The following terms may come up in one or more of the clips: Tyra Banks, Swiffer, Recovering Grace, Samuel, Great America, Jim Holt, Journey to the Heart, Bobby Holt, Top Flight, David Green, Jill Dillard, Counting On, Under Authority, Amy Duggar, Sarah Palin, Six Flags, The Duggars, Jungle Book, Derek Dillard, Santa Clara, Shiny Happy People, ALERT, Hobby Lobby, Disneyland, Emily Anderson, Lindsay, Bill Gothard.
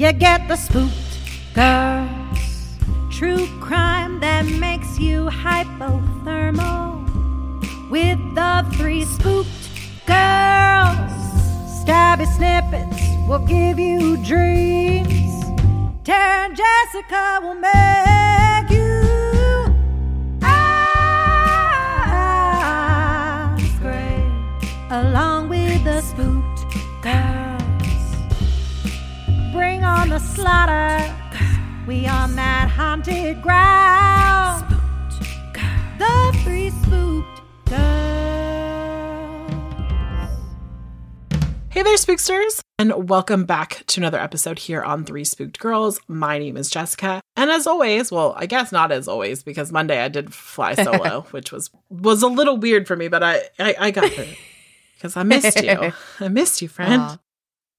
you get the Spooked Girls. True crime that makes you hypothermal with the Three Spooked Girls. Stabby snippets will give you dreams. Tara and Jessica will make you eyes great, along with the Spooked Girls. Bring on the slaughter, we on that haunted ground. The Three Spooked Girls. Hey there, spooksters, and welcome back to another episode here on Three Spooked Girls. My name is Jessica, and as always, well, I guess not as always, because Monday I did fly solo, which was a little weird for me, but I got through it because I missed you. I missed you, friend. Aww.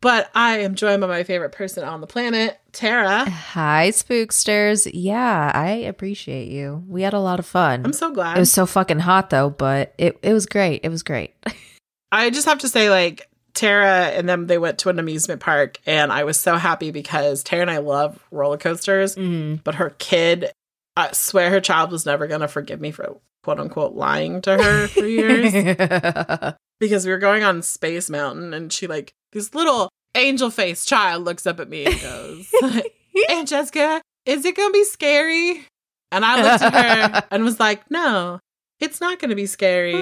But I am joined by my favorite person on the planet, Tara. Hi, spooksters. Yeah, I appreciate you. We had a lot of fun. I'm so glad. It was so fucking hot, though, but it was great. It was great. I just have to say, like, Tara and them, they went to an amusement park, and I was so happy because Tara and I love roller coasters, but her kid, I swear her child was never going to forgive me for quote-unquote lying to her for years. Yeah. Because we were going on Space Mountain, and she, like, this little angel-faced child looks up at me and goes, "Aunt Jessica, is it going to be scary?" And I looked at her and was like, "No, it's not going to be scary,"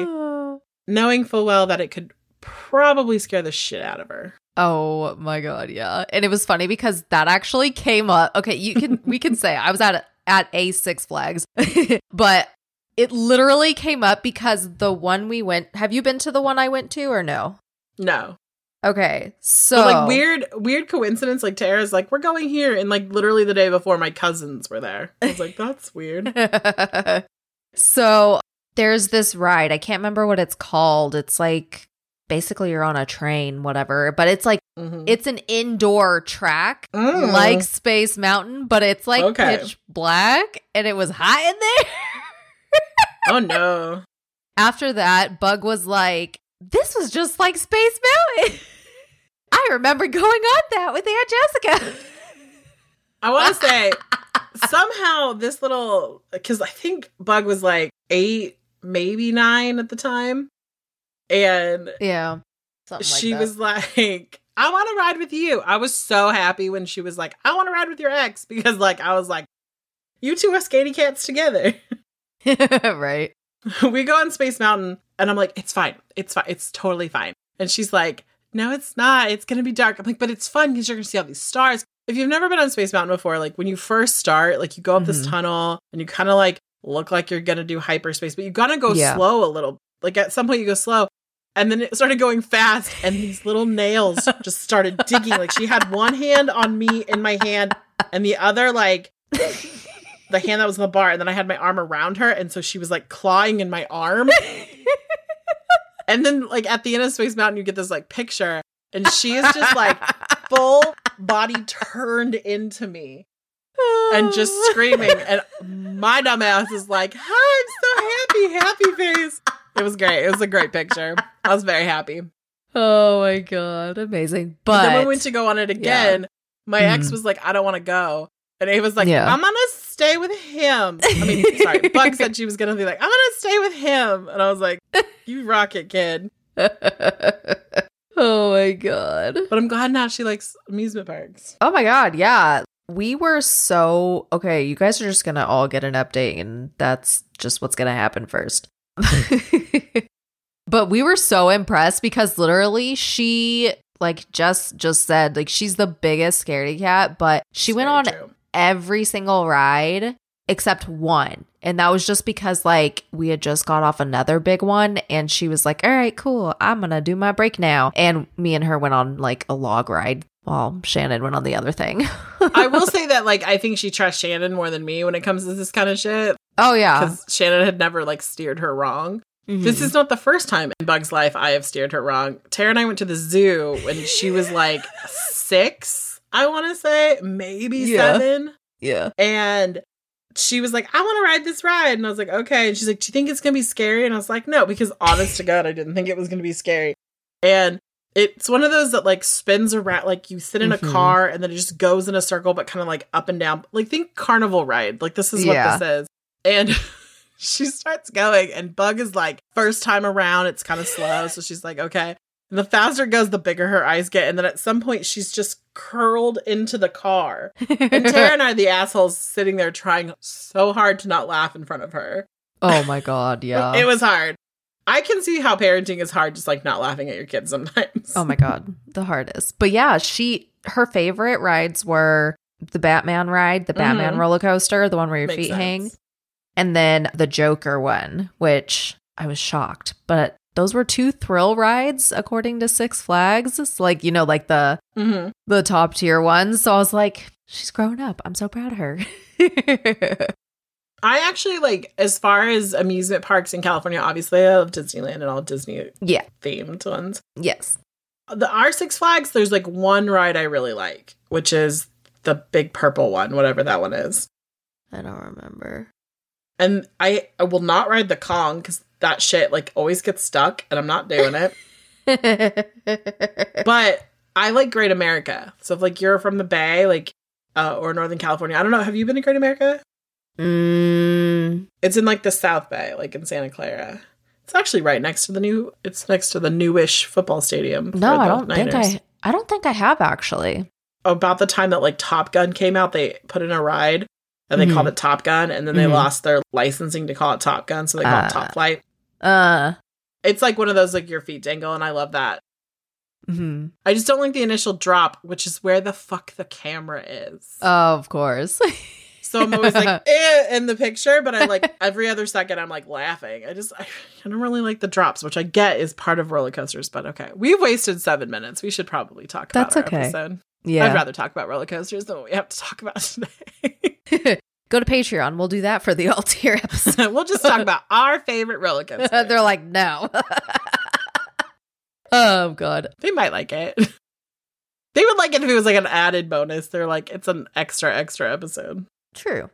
knowing full well that it could probably scare the shit out of her. Oh my god, yeah. And it was funny because that actually came up. Okay, we can say I was at a Six Flags, but it literally came up because the one we went. Have you been to the one I went to or no? No. Okay, so but, like, weird coincidence. Like, Tara's like, "We're going here," and like literally the day before, my cousins were there. I was like, "That's weird." So there's this ride. I can't remember what it's called. It's like, basically, you're on a train, whatever, but it's like, it's an indoor track, like Space Mountain, but it's like pitch black, and it was hot in there. Oh no. After that, Bug was like, "This was just like Space Mountain." I remember going on that with Aunt Jessica. I want to say, somehow this little, because I think Bug was like 8, maybe 9 at the time. And yeah, she was like, "I want to ride with you." I was so happy when she was like, "I want to ride with your ex," because like I was like, you two are scaredy cats together. Right. We go on Space Mountain and I'm like, "It's fine. It's fine. It's totally fine." And she's like, "No, it's not. It's going to be dark." I'm like, "But it's fun because you're going to see all these stars." If you've never been on Space Mountain before, like when you first start, like you go up this tunnel and you kind of like look like you're going to do hyperspace, but you got to go slow a little. Like at some point you go slow. And then it started going fast, and these little nails just started digging. Like, she had one hand on me in my hand, and the other, like, the hand that was in the bar. And then I had my arm around her, and so she was, like, clawing in my arm. And then, like, at the end of Space Mountain, you get this, like, picture, and she is just, like, full body turned into me and just screaming. And my dumb ass is like, "Hi, I'm so happy, happy face." It was great. It was a great picture. I was very happy. Oh my god, amazing! But then when we went to go on it again, my ex was like, "I don't want to go," and Ava's like, "I'm gonna stay with him." I mean, sorry, Bug said she was gonna be like, "I'm gonna stay with him," and I was like, "You rock it, kid." Oh my god! But I'm glad now she likes amusement parks. Oh my god, yeah. We were so okay. You guys are just gonna all get an update, and that's just what's gonna happen first. But we were so impressed because literally she like just said like she's the biggest scaredy cat, but she went on every single ride except one, and that was just because like we had just got off another big one and she was like, "All right, cool, I'm gonna do my break now," and me and her went on like a log ride Well, Shannon went on the other thing. I will say that, like, I think she trusts Shannon more than me when it comes to this kind of shit. Oh, yeah. Because Shannon had never, like, steered her wrong. Mm-hmm. This is not the first time in Bug's life I have steered her wrong. Tara and I went to the zoo when she was, like, 6, I want to say. Maybe 7. Yeah. And she was like, I want to ride this ride. And I was like, okay. And she's like, do you think it's going to be scary? And I was like, no, because honest to God, I didn't think it was going to be scary. And it's one of those that, like, spins around, like, you sit in a car and then it just goes in a circle, but kind of, like, up and down. Like, think carnival ride. Like, this is what this is. And she starts going, and Bug is like, first time around, it's kind of slow. So she's like, okay. And the faster it goes, the bigger her eyes get. And then at some point, she's just curled into the car. And Tara and I, the assholes, sitting there trying so hard to not laugh in front of her. Oh, my God. Yeah. It was hard. I can see how parenting is hard, just like not laughing at your kids sometimes. Oh, my God. The hardest. But yeah, her favorite rides were the Batman ride, the Batman roller coaster, the one where your feet hang, and then the Joker one, which I was shocked, but those were 2 thrill rides, according to Six Flags. It's like, you know, like the top tier ones. So I was like, she's grown up. I'm so proud of her. I actually, like, as far as amusement parks in California, obviously I love Disneyland and all Disney themed ones. Yes. Our Six Flags, there's like one ride I really like, which is the big purple one, whatever that one is. I don't remember. And I will not ride the Kong because that shit, like, always gets stuck, and I'm not doing it. But I like Great America. So if, like, you're from the Bay, like, or Northern California, I don't know. Have you been to Great America? It's in, like, the South Bay, like, in Santa Clara. It's actually right next to it's next to the newish football stadium. No, I don't think I have, actually. About the time that, like, Top Gun came out, they put in a ride, and they called it Top Gun, and then they lost their licensing to call it Top Gun, so they called it Top Flight. It's like one of those, like, your feet dangle, and I love that. Mm-hmm. I just don't like the initial drop, which is where the fuck the camera is. Oh, of course. So I'm always like, in the picture, but I, like, every other second I'm, like, laughing. I don't really like the drops, which I get is part of roller coasters, but okay. We've wasted 7 minutes. We should probably talk about our episode. Yeah. I'd rather talk about roller coasters than what we have to talk about today. Go to Patreon. We'll do that for the all-tier episode. We'll just talk about our favorite roller coasters. They're like, no. Oh, God. They might like it. They would like it if it was like an added bonus. They're like, it's an extra episode. True.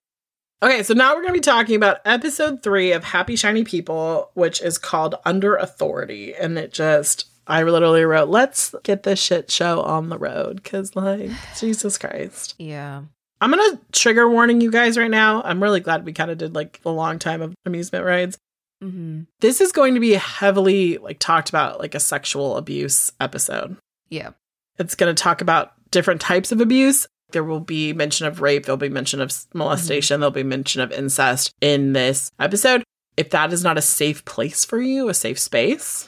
Okay, so now we're going to be talking about episode 3 of Happy Shiny People, which is called Under Authority. And I literally wrote, let's get this shit show on the road, because, like, Jesus Christ. Yeah. I'm going to trigger warning you guys right now. I'm really glad we kind of did, like, the long time of amusement rides. Mm-hmm. This is going to be heavily, like, talked about, like, a sexual abuse episode. Yeah. It's going to talk about different types of abuse. There will be mention of rape. There'll be mention of molestation. Mm-hmm. There'll be mention of incest in this episode. If that is not a safe place for you, a safe space,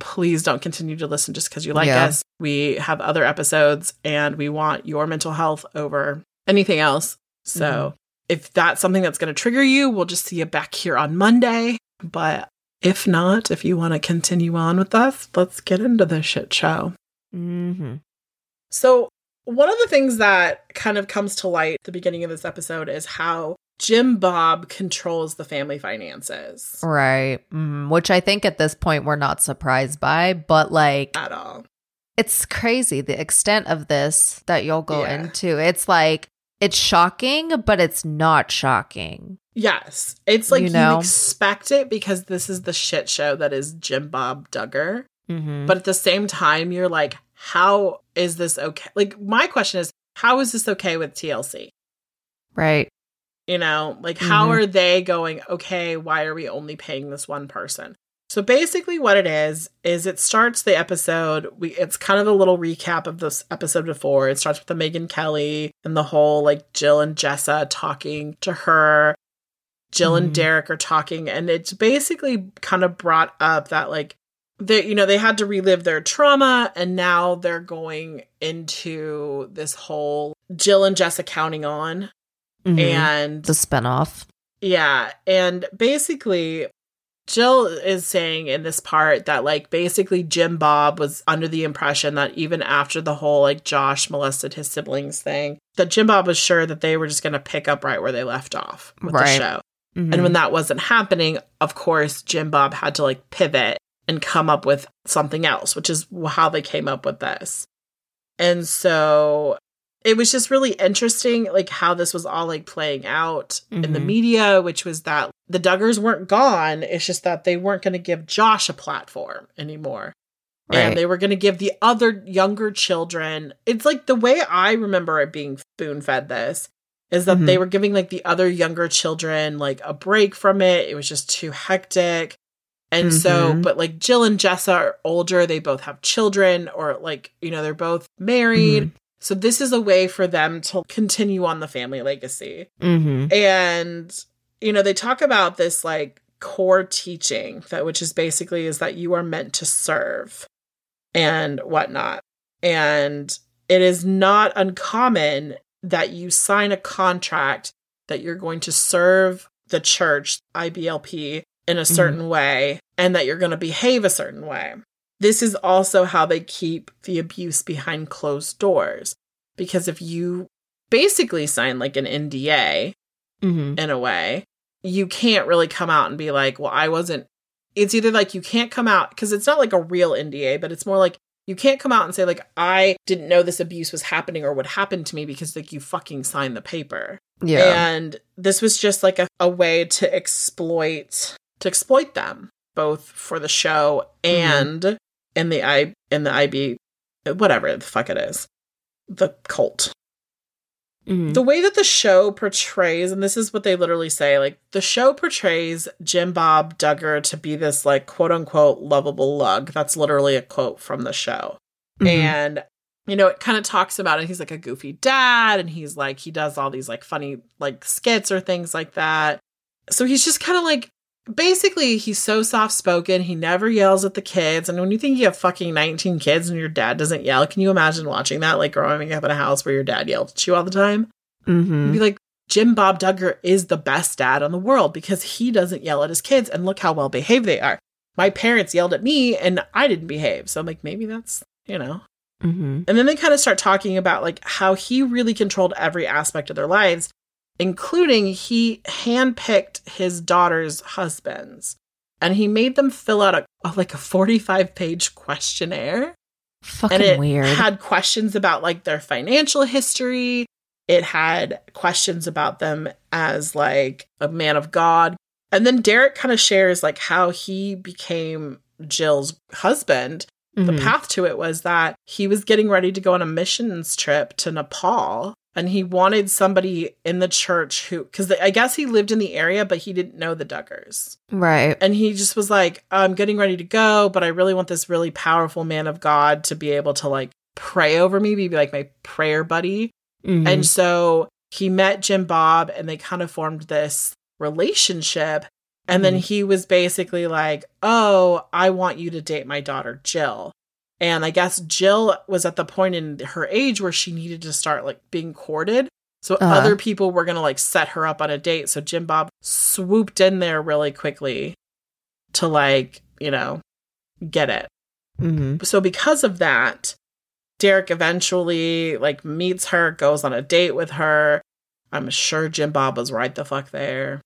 please don't continue to listen just because you like us. We have other episodes, and we want your mental health over anything else. So if that's something that's going to trigger you, we'll just see you back here on Monday. But if not, if you want to continue on with us, let's get into this shit show. Mm-hmm. So one of the things that kind of comes to light at the beginning of this episode is how Jim Bob controls the family finances. Right. Which I think at this point we're not surprised by, but like at all. It's crazy the extent of this that you'll go into. It's like, it's shocking, but it's not shocking. Yes. It's like you expect it because this is the shit show that is Jim Bob Duggar. Mm-hmm. But at the same time, you're like, how is this okay? Like, my question is, how is this okay with TLC? Right. You know, like, how are they going, okay, why are we only paying this one person? So basically what it is it starts the episode. It's kind of a little recap of this episode before. It starts with the Megyn Kelly and the whole, like, Jill and Jessa talking to her. Jill and Derek are talking. And it's basically kind of brought up that, like, they, you know, they had to relive their trauma, and now they're going into this whole Jill and Jessa Counting On. And the spinoff. Yeah. And basically Jill is saying in this part that, like, basically Jim Bob was under the impression that even after the whole, like, Josh molested his siblings thing, that Jim Bob was sure that they were just going to pick up right where they left off with the show. Mm-hmm. And when that wasn't happening, of course, Jim Bob had to, like, pivot and come up with something else, which is how they came up with this. And so it was just really interesting, like, how this was all, like, playing out in the media, which was that the Duggars weren't gone. It's just that they weren't going to give Josh a platform anymore. Right. And they were going to give the other younger children. It's like the way I remember it being spoon fed this is that they were giving, like, the other younger children, like, a break from it. It was just too hectic. And so, but, like, Jill and Jessa are older. They both have children, or, like, you know, they're both married. So this is a way for them to continue on the family legacy. And, you know, they talk about this, like, core teaching, that which is basically is that you are meant to serve and whatnot. And it is not uncommon that you sign a contract that you're going to serve the church, IBLP, in a certain way, and that you're going to behave a certain way. This is also how they keep the abuse behind closed doors. Because if you basically sign, like, an NDA in a way, you can't really come out and be like, well, I wasn't. It's either like you can't come out, because it's not like a real NDA, but it's more like you can't come out and say, like, I didn't know this abuse was happening or what happened to me, because, like, you fucking signed the paper. Yeah. And this was just like a way to exploit them, both for the show and in the IB, whatever the fuck it is, the cult. The way that the show portrays, and this is what they literally say, like, the show portrays Jim Bob Duggar to be this, like, quote-unquote lovable lug. That's literally a quote from the show. And, you know, it kind of talks about it. He's, like, a goofy dad, and he's, like, he does all these, like, funny, like, skits or things like that. So he's just kind of, like, basically, he's so soft-spoken, he never yells at the kids. And when you think you have fucking 19 kids and your dad doesn't yell, can you imagine watching that, like, growing up in a house where your dad yelled at you all the time? You'd be like, Jim Bob Duggar is the best dad in the world, because he doesn't yell at his kids, and look how well-behaved they are. My parents yelled at me, and I didn't behave. So I'm like, maybe that's, you know. And then they kind of start talking about, like, how he really controlled every aspect of their lives, including he handpicked his daughter's husbands, and he made them fill out a 45-page questionnaire. Fucking weird. And it had questions about, like, their financial history. It had questions about them as, like, a man of God. And then Derek kind of shares, like, how he became Jill's husband. The path to it was that he was getting ready to go on a missions trip to Nepal. And he wanted somebody in the church who, because I guess he lived in the area, but he didn't know the Duggars. Right. And he just was like, I'm getting ready to go, but I really want this really powerful man of God to be able to, like, pray over me, be like my prayer buddy. And so he met Jim Bob, and they kind of formed this relationship. And then he was basically like, oh, I want you to date my daughter, Jill. And I guess Jill was at the point in her age where she needed to start, like, being courted. So other people were going to, like, set her up on a date. So Jim Bob swooped in there really quickly to, like, you know, get it. So because of that, Derek eventually, like, meets her, goes on a date with her. I'm sure Jim Bob was right the fuck there.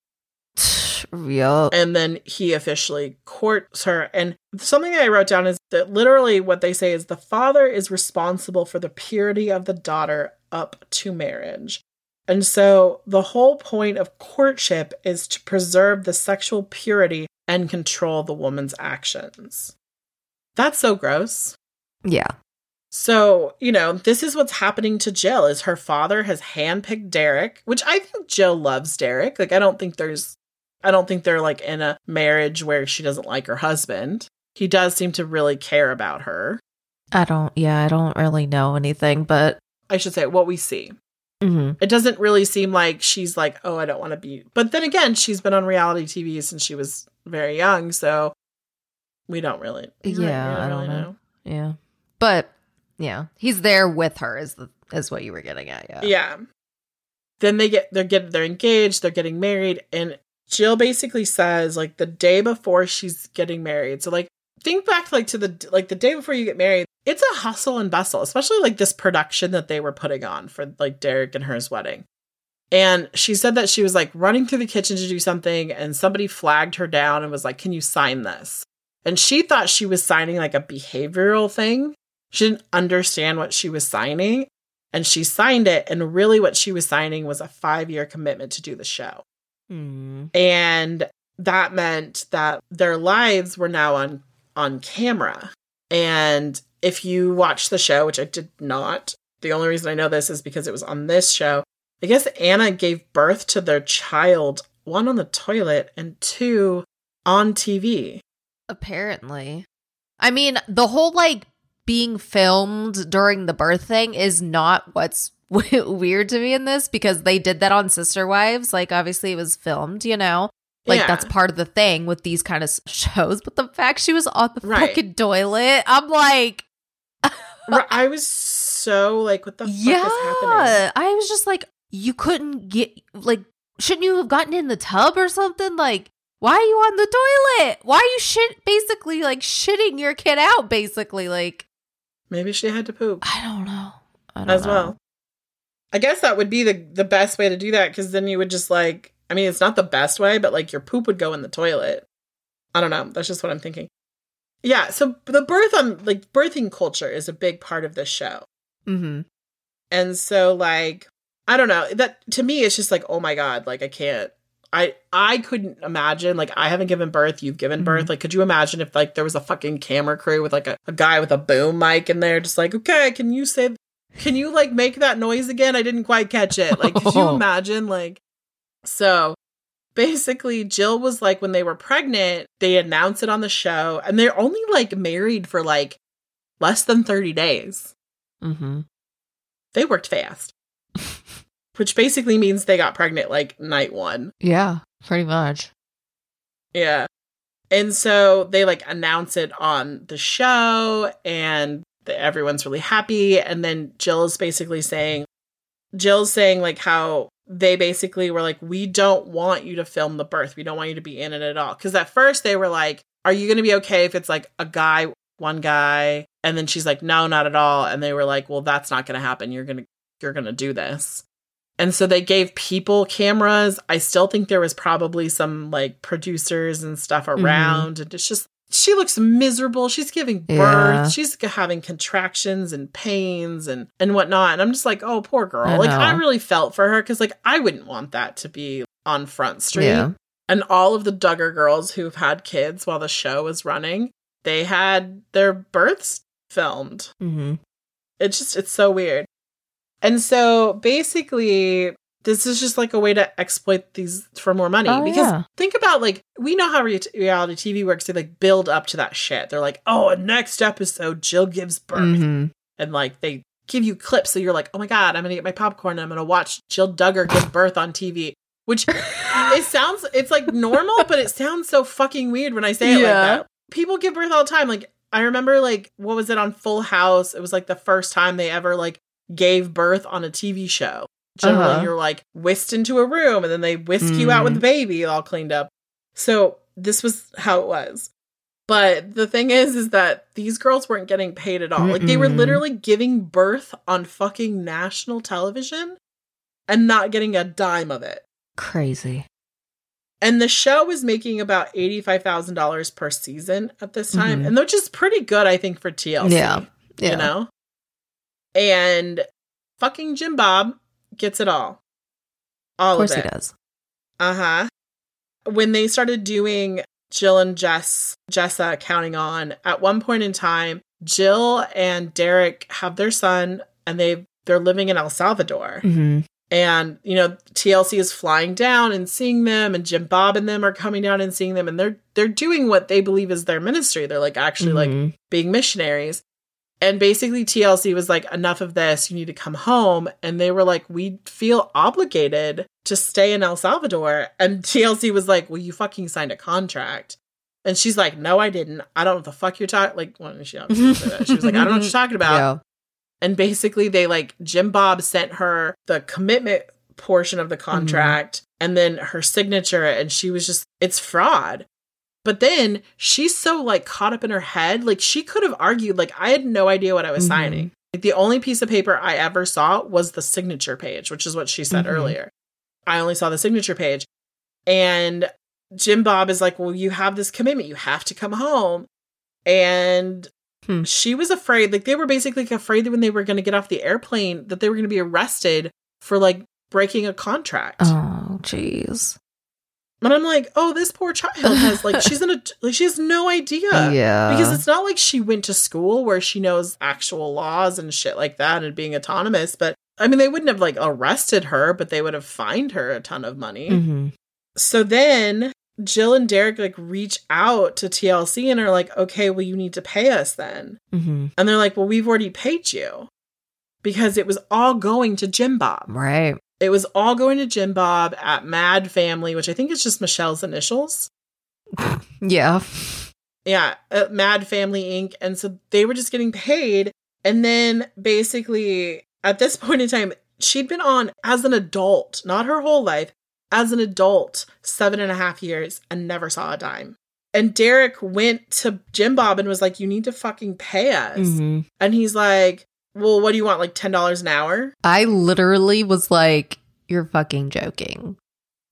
Real. And then he officially courts her. And something that I wrote down is that literally what they say is the father is responsible for the purity of the daughter up to marriage. And so the whole point of courtship is to preserve the sexual purity and control the woman's actions. That's so gross. Yeah. So, you know, this is what's happening to Jill, is her father has handpicked Derek, which I think Jill loves Derek. Like, I don't think they're, like, in a marriage where she doesn't like her husband. He does seem to really care about her. I don't really know anything, but I should say what we see. It doesn't really seem like she's like, oh, I don't want to be. But then again, she's been on reality TV since she was very young, so we don't really. I don't really know. Yeah. But yeah, he's there with her is what you were getting at. Yeah. Then they're engaged, they're getting married, and Jill basically says, like, the day before she's getting married. So, like, think back, like, to the day before you get married. It's a hustle and bustle, especially, like, this production that they were putting on for, like, Derek and hers wedding. And she said that she was, like, running through the kitchen to do something, and somebody flagged her down and was like, can you sign this? And she thought she was signing, like, a behavioral thing. She didn't understand what she was signing. And she signed it. And really what she was signing was a 5-year commitment to do the show. Mm. And that meant that their lives were now on camera. And if you watch the show, which I did not, the only reason I know this is because it was on this show. I guess Anna gave birth to their child, one on the toilet and two on TV. Apparently. I mean, the whole, like, being filmed during the birth thing is not what's weird to me in this, because they did that on Sister Wives. Like, obviously it was filmed, you know? Like, yeah. That's part of the thing with these kind of shows. But the fact she was on the fucking toilet, I'm like... I was so, like, what the fuck is happening? I was just like, you couldn't get... Like, shouldn't you have gotten in the tub or something? Like, why are you on the toilet? Why are you basically, like, shitting your kid out, basically? Like... Maybe she had to poop. I don't know. As well. I guess that would be the best way to do that, because then you would just, like... I mean, it's not the best way, but, like, your poop would go in the toilet. I don't know. That's just what I'm thinking. Yeah, so the birthing culture is a big part of this show. Mm-hmm. And so, like, I don't know. That, to me, it's just like, oh my God, like, I can't. I couldn't imagine, like, I haven't given birth, you've given birth. Like, could you imagine if, like, there was a fucking camera crew with, like, a guy with a boom mic in there just like, okay, can you, like, make that noise again? I didn't quite catch it. Like, could you imagine, like, so basically Jill was like, when they were pregnant, they announced it on the show, and they're only, like, married for, like, less than 30 days. Mm-hmm. They worked fast. Which basically means they got pregnant, like, night one. Yeah, pretty much. Yeah. And so they, like, announce it on the show, and everyone's really happy. And then Jill's saying, like, how they basically were like, we don't want you to film the birth. We don't want you to be in it at all. Because at first they were like, are you going to be okay if it's, like, one guy? And then she's like, no, not at all. And they were like, well, that's not going to happen. You're going to do this. And so they gave people cameras. I still think there was probably some, like, producers and stuff around. Mm-hmm. And it's just, she looks miserable. She's giving birth. Yeah. She's having contractions and pains and whatnot. And I'm just like, oh, poor girl. I know. I really felt for her, because, like, I wouldn't want that to be on Front Street. Yeah. And all of the Duggar girls who've had kids while the show was running, they had their births filmed. Mm-hmm. It's so weird. And so basically, this is just, like, a way to exploit these for more money. Think about, like, we know how reality TV works. They, like, build up to that shit. They're like, oh, next episode, Jill gives birth. Mm-hmm. And, like, they give you clips. So you're like, oh my God, I'm going to get my popcorn and I'm going to watch Jill Duggar give birth on TV. Which it's like normal, but it sounds so fucking weird when I say it like that. People give birth all the time. Like, I remember, like, what was it on Full House? It was, like, the first time they ever, like, gave birth on a TV show. Generally, you're, like, whisked into a room, and then they whisk you out with the baby all cleaned up. So this was how it was. But the thing is that these girls weren't getting paid at all. Mm-mm. Like, they were literally giving birth on fucking national television and not getting a dime of it. Crazy. And the show was making about $85,000 per season at this time, and which is pretty good, I think, for TLC. Yeah. You know? And fucking Jim Bob gets it all. All of it. Of course he does. Uh-huh. When they started doing Jill and Jessa Counting On, at one point in time, Jill and Derek have their son, and they're living in El Salvador. Mm-hmm. And, you know, TLC is flying down and seeing them, and Jim Bob and them are coming down and seeing them, and they're doing what they believe is their ministry. They're, like, actually, like, being missionaries. And basically TLC was like, enough of this, you need to come home. And they were like, we feel obligated to stay in El Salvador. And TLC was like, well, you fucking signed a contract. And she's like, no, I didn't. I don't know what the fuck you're talking. Like, well, she obviously said that. She was like, I don't know what you're talking about. Yeah. And basically they, like, Jim Bob sent her the commitment portion of the contract and then her signature. And she was just, it's fraud. But then she's so like caught up in her head. Like she could have argued, like, I had no idea what I was signing. Like, the only piece of paper I ever saw was the signature page, which is what she said earlier. I only saw the signature page. And Jim Bob is like, well, you have this commitment. You have to come home. And she was afraid. Like, they were basically afraid that when they were going to get off the airplane that they were going to be arrested for, like, breaking a contract. Oh, jeez. And I'm like, oh, this poor child has, like, she has no idea. Yeah. Because it's not like she went to school where she knows actual laws and shit like that and being autonomous. But, I mean, they wouldn't have, like, arrested her, but they would have fined her a ton of money. Mm-hmm. So then Jill and Derek, like, reach out to TLC and are like, okay, well, you need to pay us then. Mm-hmm. And they're like, well, we've already paid you. Because it was all going to Jim Bob. Right. It was all going to Jim Bob at Mad Family, which I think is just Michelle's initials. Yeah. Yeah, at Mad Family Inc. And so they were just getting paid. And then basically at this point in time, she'd been on as an adult, not her whole life, as an adult, 7.5 years and never saw a dime. And Derek went to Jim Bob and was like, you need to fucking pay us. Mm-hmm. And he's like, well, what do you want, like $10 an hour? I literally was like, you're fucking joking.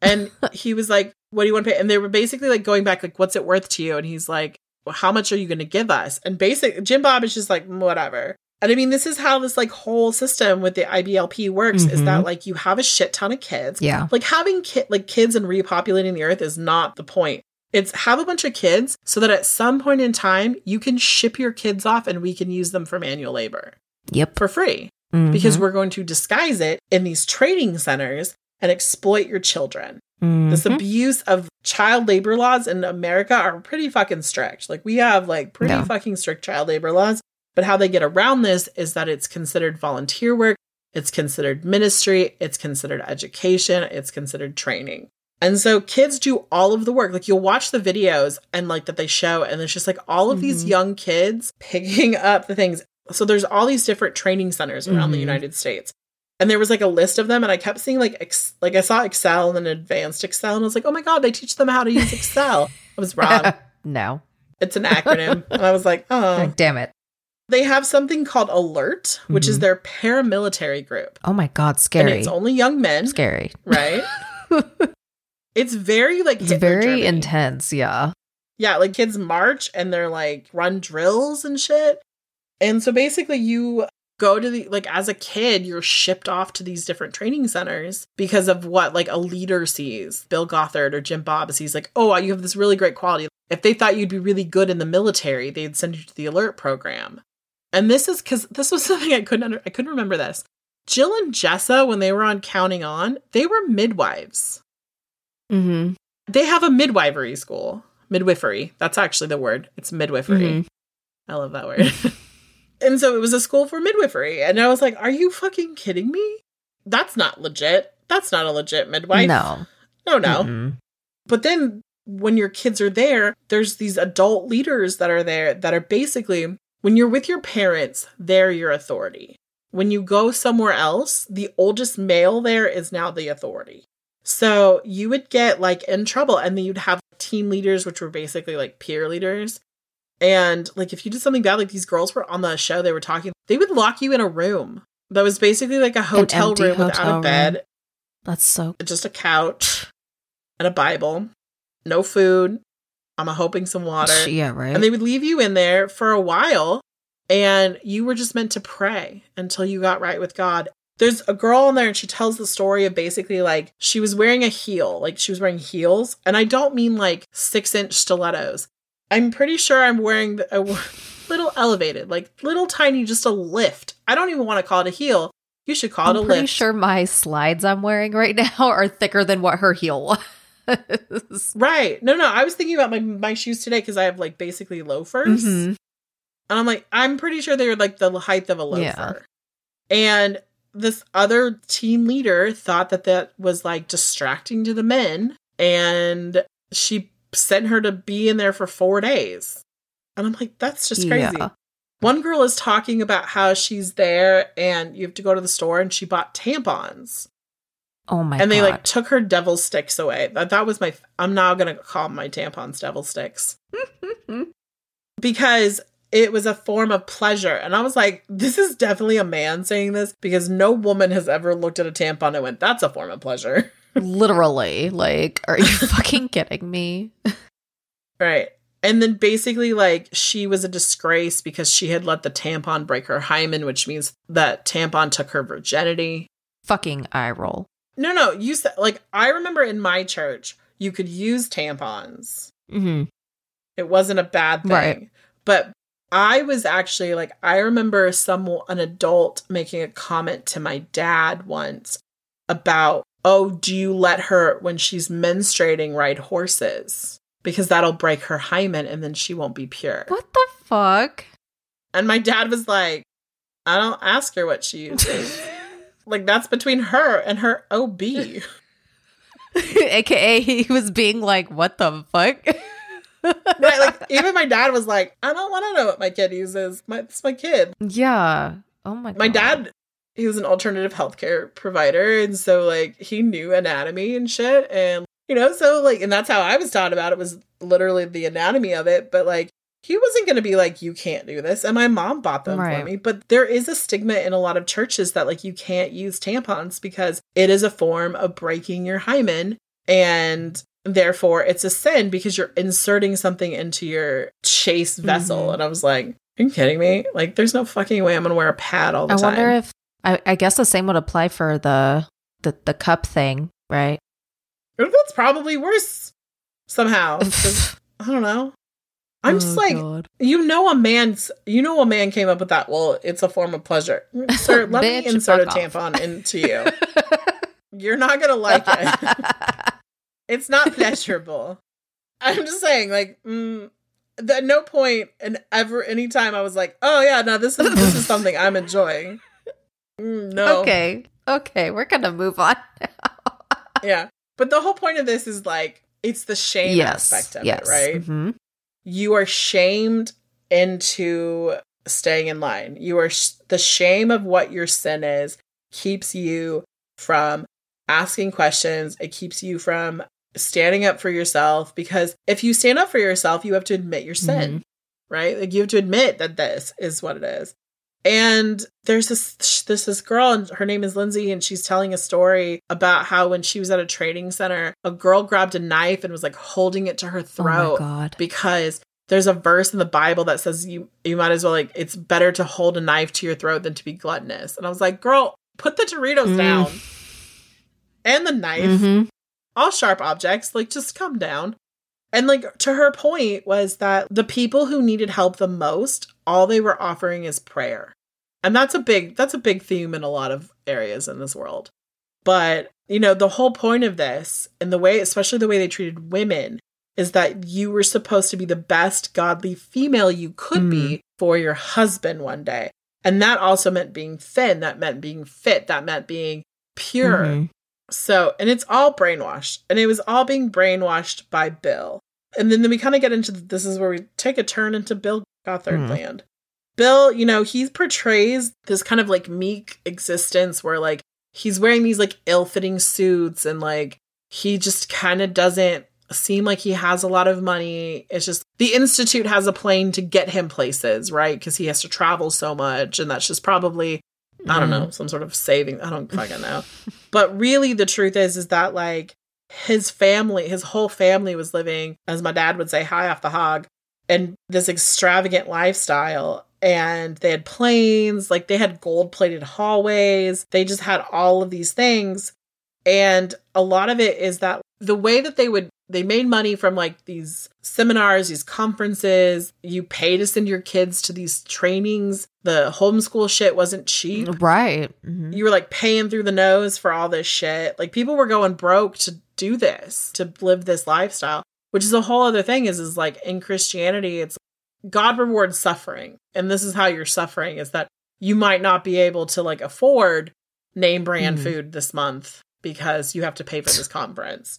And he was like, what do you want to pay? And they were basically like going back, like, what's it worth to you? And he's like, well, how much are you going to give us? And basically, Jim Bob is just like, whatever. And I mean, this is how this like whole system with the IBLP works is that like you have a shit ton of kids. Yeah. Like having kids and repopulating the earth is not the point. It's have a bunch of kids so that at some point in time, you can ship your kids off and we can use them for manual labor. Yep. For free. Mm-hmm. Because we're going to disguise it in these training centers and exploit your children. Mm-hmm. This abuse of child labor laws in America are pretty fucking strict. Like we have like pretty fucking strict child labor laws. But how they get around this is that it's considered volunteer work. It's considered ministry. It's considered education. It's considered training. And so kids do all of the work. Like you'll watch the videos and like that they show. And it's just like all of these young kids picking up the things. So there's all these different training centers around the United States. And there was like a list of them. And I kept seeing like, I saw Excel and then advanced Excel. And I was like, oh my God, they teach them how to use Excel. I was wrong. No. It's an acronym. And I was like, oh. Damn it. They have something called ALERT, which is their paramilitary group. Oh my God, scary. And it's only young men. Scary. Right? It's very like Hitler Germany. Very intense, yeah. Yeah, like kids march and they're like run drills and shit. And so basically you go to the, like as a kid, you're shipped off to these different training centers because of what like a leader sees. Bill Gothard or Jim Bob sees like, oh, you have this really great quality. If they thought you'd be really good in the military, they'd send you to the ALERT program. And this is because this was something I couldn't remember this. Jill and Jessa, when they were on Counting On, they were midwives. Mm-hmm. They have a midwifery school. Midwifery. That's actually the word. It's midwifery. Mm-hmm. I love that word. And so it was a school for midwifery. And I was like, are you fucking kidding me? That's not legit. That's not a legit midwife. No. Mm-hmm. But then when your kids are there, there's these adult leaders that are there that are basically, when you're with your parents, they're your authority. When you go somewhere else, the oldest male there is now the authority. So you would get like in trouble. And then you'd have team leaders, which were basically like peer leaders. And like, if you did something bad, like these girls were on the show, they were talking, they would lock you in a room that was basically like a hotel room without a bed. That's so. Just a couch and a Bible, no food. I'm hoping some water. Yeah, right. And they would leave you in there for a while and you were just meant to pray until you got right with God. There's a girl in there and she tells the story of basically like she was wearing a heel, like she was wearing heels. And I don't mean like 6-inch stilettos. I'm pretty sure I'm wearing a little elevated, like little tiny, just a lift. I don't even want to call it a heel. You should call it a lift. I'm pretty sure my slides I'm wearing right now are thicker than what her heel was. Right. No. I was thinking about my shoes today because I have like basically loafers. Mm-hmm. And I'm like, I'm pretty sure they were like the height of a loafer. Yeah. And this other team leader thought that was like distracting to the men. And she sent her to be in there for 4 days. And I'm like, that's just crazy. Yeah. One girl is talking about how she's there and you have to go to the store and she bought tampons. Oh my God. And they like took her devil sticks away. That was my, I'm now going to call my tampons devil sticks. Because it was a form of pleasure. And I was like, this is definitely a man saying this, because no woman has ever looked at a tampon and went, that's a form of pleasure. Literally. Like, are you fucking kidding me? Right. And then basically, like, she was a disgrace because she had let the tampon break her hymen, which means that tampon took her virginity. Fucking eye roll. No. You said, like, I remember in my church, you could use tampons. Mm-hmm. It wasn't a bad thing. Right. But I was actually, like, I remember an adult making a comment to my dad once about, oh, do you let her, when she's menstruating, ride horses? Because that'll break her hymen and then she won't be pure. What the fuck? And my dad was like, I don't ask her what she uses. Like, that's between her and her OB. AKA, he was being like, what the fuck? Right, like, even my dad was like, I don't want to know what my kid uses. It's my kid. Yeah. Oh my God. My dad, he was an alternative healthcare provider. And so, like, he knew anatomy and shit. And, you know, so, like, and that's how I was taught about it, was literally the anatomy of it. But, like, he wasn't going to be like, you can't do this. And my mom bought them for me. But there is a stigma in a lot of churches that, like, you can't use tampons because it is a form of breaking your hymen. And therefore, it's a sin because you're inserting something into your chaste vessel. Mm-hmm. And I was like, are you kidding me? Like, there's no fucking way I'm going to wear a pad all the time. I wonder if, I guess the same would apply for the cup thing, right? That's probably worse somehow. I don't know. I'm just like, God. you know a man came up with that. Well, it's a form of pleasure. Sir, let me insert a tampon into you. You're not going to like it. It's not pleasurable. I'm just saying, like, at no point and ever any time I was like, oh yeah, no, this is something I'm enjoying. No. Okay, we're going to move on now. Yeah. But the whole point of this is, like, it's the shame aspect of it, right? Mm-hmm. You are shamed into staying in line. You are the shame of what your sin is keeps you from asking questions. It keeps you from standing up for yourself, because if you stand up for yourself, you have to admit your sin, mm-hmm. right? Like, you have to admit that this is what it is. And there's this girl, and her name is Lindsay, and she's telling a story about how when she was at a training center, a girl grabbed a knife and was like holding it to her throat. Oh my God. Because there's a verse in the Bible that says you might as well, like, it's better to hold a knife to your throat than to be gluttonous. And I was like, girl, put the Doritos down and the knife, mm-hmm. all sharp objects, like, just come down. And, like, to her point was that the people who needed help the most, all they were offering is prayer. And that's a big theme in a lot of areas in this world. But, you know, the whole point of this, and the way, especially the way they treated women, is that you were supposed to be the best godly female you could be for your husband one day. And that also meant being thin. That meant being fit. That meant being pure. Mm-hmm. So, and it's all brainwashed. And it was all being brainwashed by Bill. And then we kind of get into, this is where we take a turn into Bill Gothard land. Bill, you know, he portrays this kind of, like, meek existence where, like, he's wearing these, like, ill-fitting suits, and, like, he just kind of doesn't seem like he has a lot of money. It's just the Institute has a plane to get him places, right? Because he has to travel so much, and that's just probably, I don't know, some sort of saving. I don't fucking know. But really the truth is that, like, his family, his whole family was living, as my dad would say, high off the hog, and this extravagant lifestyle. And they had planes, like, they had gold-plated hallways. They just had all of these things. And a lot of it is that the way that they made money from, like, these seminars, these conferences. You pay to send your kids to these trainings. The homeschool shit wasn't cheap. Right. Mm-hmm. You were, like, paying through the nose for all this shit. Like, people were going broke to do this, to live this lifestyle, which is a whole other thing is like, in Christianity, it's God rewards suffering. And this is how you're suffering, is that you might not be able to, like, afford name brand food this month because you have to pay for this conference.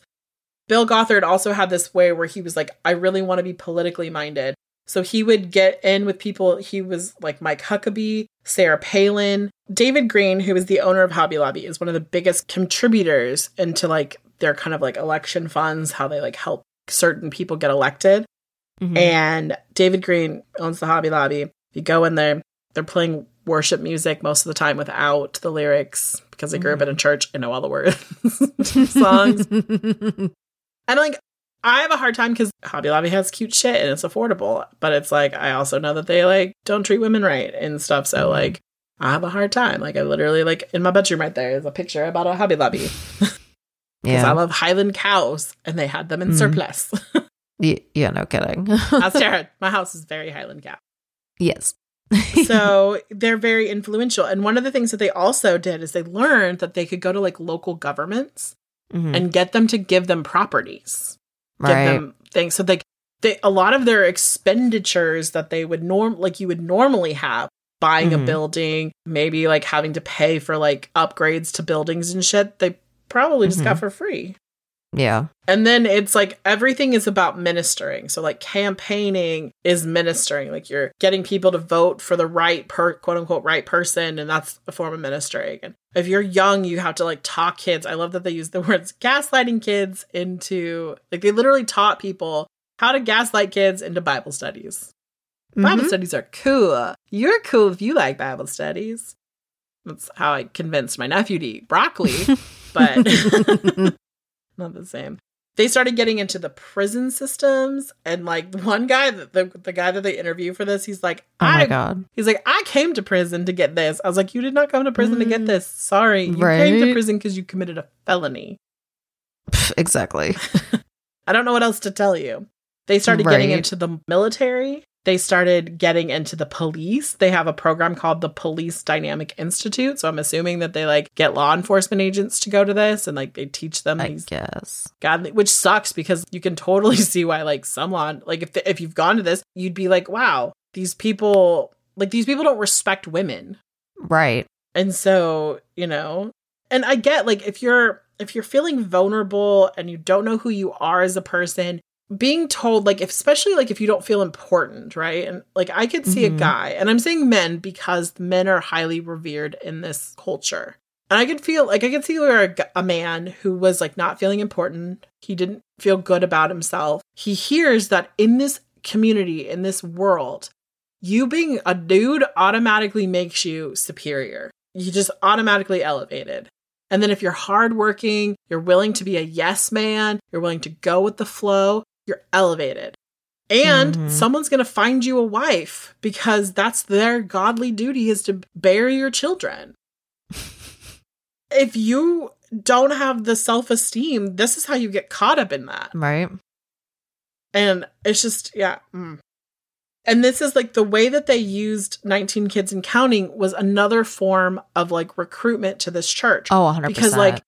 Bill Gothard also had this way where he was like, I really want to be politically minded. So he would get in with people. He was like Mike Huckabee, Sarah Palin. David Green, who is the owner of Hobby Lobby, is one of the biggest contributors into like their kind of like election funds, how they like help certain people get elected. Mm-hmm. And David Green owns the Hobby Lobby. If you go in there, they're playing worship music most of the time without the lyrics because I grew up in a church and know all the words songs. And like, I have a hard time because Hobby Lobby has cute shit and it's affordable, but it's like, I also know that they like don't treat women right and stuff. So like, I have a hard time. Like I literally like in my bedroom right there is a picture about a Hobby Lobby because I love Highland cows and they had them in surplus. Yeah, no kidding. My house is very Highland cow. Yes. So they're very influential. And one of the things that they also did is they learned that they could go to like local governments and get them to give them properties, give them things. So they a lot of their expenditures that they would you would normally have buying a building, maybe like having to pay for like upgrades to buildings and shit, they probably just got for free. Yeah. And then it's like everything is about ministering. So like campaigning is ministering. Like you're getting people to vote for the right quote unquote right person. And that's a form of ministering. And if you're young, you have to like talk kids. I love that they use the words gaslighting kids into like they literally taught people how to gaslight kids into Bible studies. Bible studies are cool. You're cool if you like Bible studies. That's how I convinced my nephew to eat broccoli. But... not the same. They started getting into the prison systems, and like one guy, the guy that they interview for this, he's like, he's like, I came to prison to get this. I was like, you did not come to prison to get this. Sorry, you came to prison because you committed a felony. Exactly. I don't know what else to tell you. They started getting into the military. They started getting into the police. They have a program called the Police Dynamic Institute. So I'm assuming that they like get law enforcement agents to go to this and like they teach them these, I guess. Godly, which sucks because you can totally see why like some law, like if you've gone to this, you'd be like, wow, these people don't respect women. Right. And so, you know, and I get like if you're feeling vulnerable and you don't know who you are as a person, being told, like, especially, like, if you don't feel important, right? And, like, I could see a guy, and I'm saying men because men are highly revered in this culture. And I could feel, like, I could see where a man who was, like, not feeling important, he didn't feel good about himself. He hears that in this community, in this world, you being a dude automatically makes you superior. You just automatically elevated. And then if you're hardworking, you're willing to be a yes man, you're willing to go with the flow, you're elevated. And someone's going to find you a wife because that's their godly duty is to bear your children. If you don't have the self-esteem, this is how you get caught up in that. Right. And it's just, yeah. And this is like the way that they used 19 Kids and Counting was another form of like recruitment to this church. Oh, 100%. Because like,